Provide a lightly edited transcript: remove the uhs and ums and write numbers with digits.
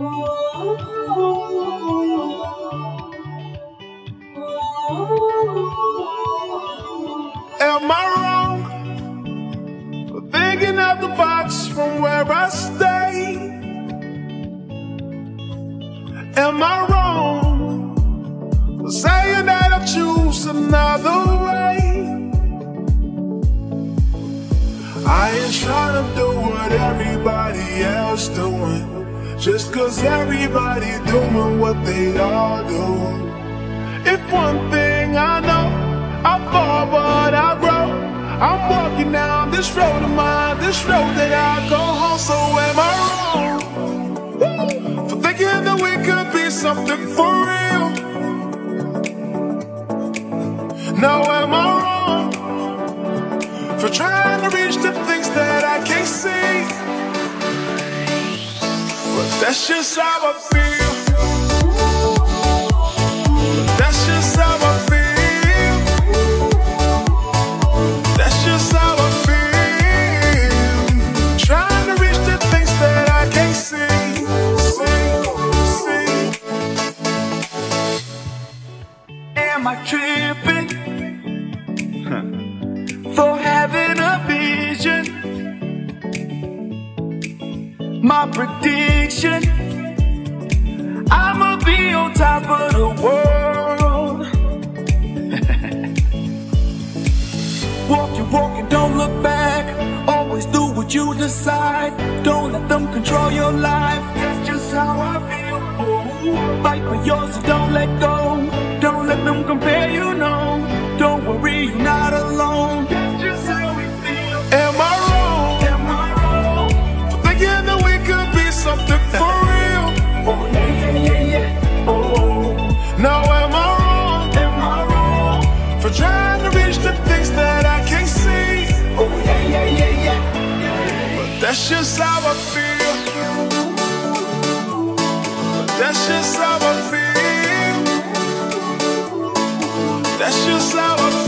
Am I wrong for thinking out the box from where I stay? Am I wrong for saying that I choose another way? I ain't trying to do what everybody else doing, just cause everybody doing what they all do. If one thing I know, I fall, but I grow. I'm walking down this road of mine, this road that I go home. So am I wrong for thinking that we could be something for real? Now am I wrong for trying to reach the things that I can't see? But that's just how I feel. That's just how I feel. Am I tripping for having a vision? My prediction, I'ma be on top of the world. Walk it, don't look back. Always do what you decide. Don't let them control your life. That's just how I feel. Ooh. Fight for yours, so don't let go. Don't let them compare you, no. Don't worry, you're not alone. That's just how we feel. Am I wrong? Am I wrong? Thinking that we could be something for real. Oh, yeah. Oh. Now am I wrong? Am I wrong for trying to reach the things that I can't see? Oh, yeah. But that's just how I feel. But that's just how I feel. That's just how I feel.